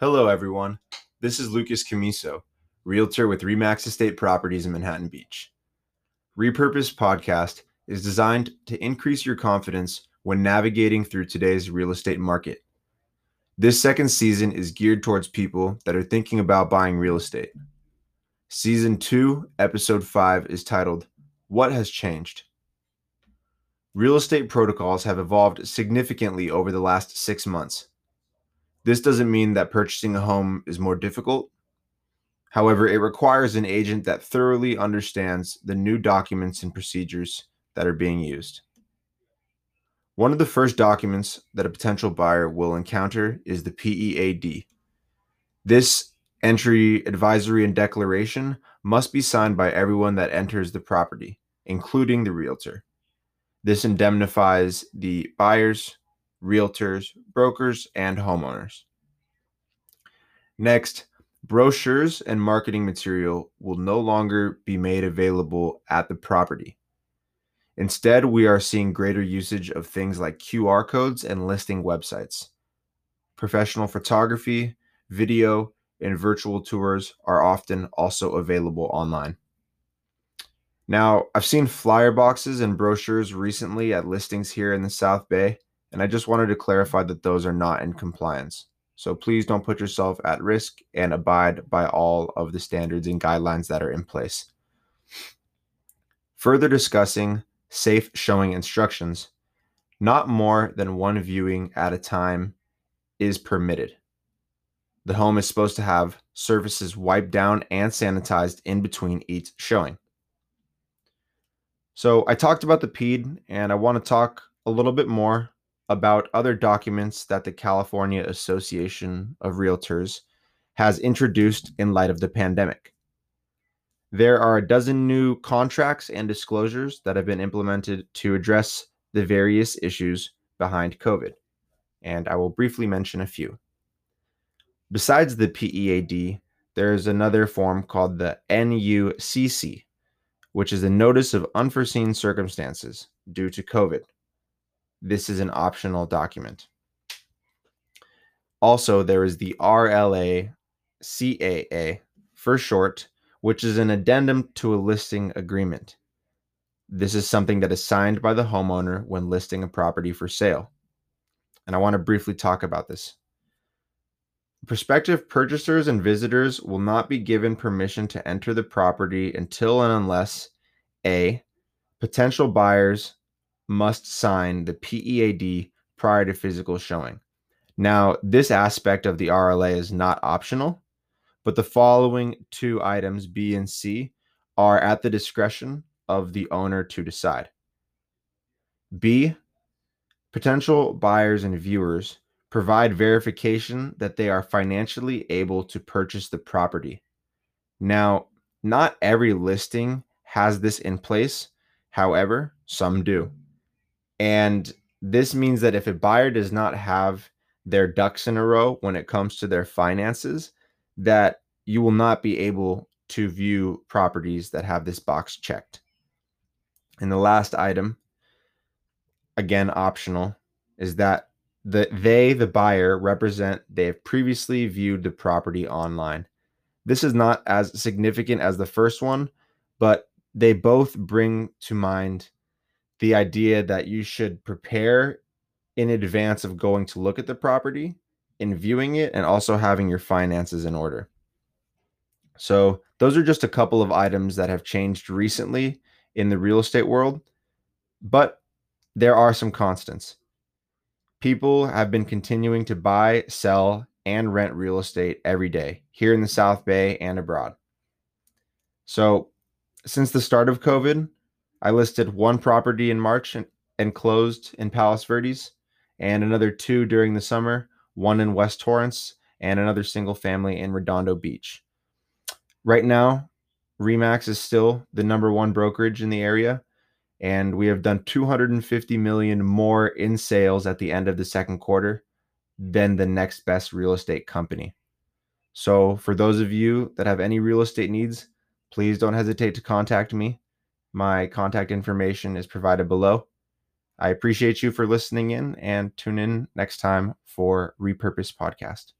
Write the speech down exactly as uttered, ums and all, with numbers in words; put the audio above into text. Hello, everyone. This is Lucas Camiso, Realtor with RE/MAX Estate Properties in Manhattan Beach. Repurposed podcast is designed to increase your confidence when navigating through today's real estate market. This second season is geared towards people that are thinking about buying real estate. Season two, episode five is titled, What Has Changed? Real estate protocols have evolved significantly over the last six months. This doesn't mean that purchasing a home is more difficult. However, it requires an agent that thoroughly understands the new documents and procedures that are being used. One of the first documents that a potential buyer will encounter is the P E A D. This entry, advisory, and declaration must be signed by everyone that enters the property, including the realtor. This indemnifies the buyers, realtors, brokers, and homeowners. Next, brochures and marketing material will no longer be made available at the property. Instead, we are seeing greater usage of things like Q R codes and listing websites. Professional photography, video, and virtual tours are often also available online. Now, I've seen flyer boxes and brochures recently at listings here in the South Bay, and I just wanted to clarify that those are not in compliance. So please don't put yourself at risk and abide by all of the standards and guidelines that are in place. Further discussing safe showing instructions, not more than one viewing at a time is permitted. The home is supposed to have surfaces wiped down and sanitized in between each showing. So I talked about the P E A D, and I want to talk a little bit more about other documents that the California Association of Realtors has introduced in light of the pandemic. There are a dozen new contracts and disclosures that have been implemented to address the various issues behind COVID, and I will briefly mention a few. Besides the P E A D, there is another form called the N U C C, which is a Notice of Unforeseen Circumstances due to COVID. This is an optional document. Also, there is the R L A C A A for short, which is an addendum to a listing agreement. This is something that is signed by the homeowner when listing a property for sale. And I want to briefly talk about this. Prospective purchasers and visitors will not be given permission to enter the property until and unless A, potential buyers must sign the P E A D prior to physical showing. Now, this aspect of the R L A is not optional, but the following two items, B and C, are at the discretion of the owner to decide. B, potential buyers and viewers provide verification that they are financially able to purchase the property. Now, not every listing has this in place. However, some do. And this means that if a buyer does not have their ducks in a row when it comes to their finances, that you will not be able to view properties that have this box checked. And the last item, again optional, is that the, they, the buyer, represent they have previously viewed the property online. This is not as significant as the first one, but they both bring to mind the idea that you should prepare in advance of going to look at the property and viewing it, and also having your finances in order. So those are just a couple of items that have changed recently in the real estate world, but there are some constants. People have been continuing to buy, sell, and rent real estate every day here in the South Bay and abroad. So since the start of COVID, I listed one property in March and, and closed in Palos Verdes, and another two during the summer, one in West Torrance, and another single family in Redondo Beach. Right now, RE/MAX is still the number one brokerage in the area, and we have done two hundred fifty million dollars more in sales at the end of the second quarter than the next best real estate company. So for those of you that have any real estate needs, please don't hesitate to contact me. My contact information is provided below. I appreciate you for listening in, and tune in next time for Repurposed Podcast.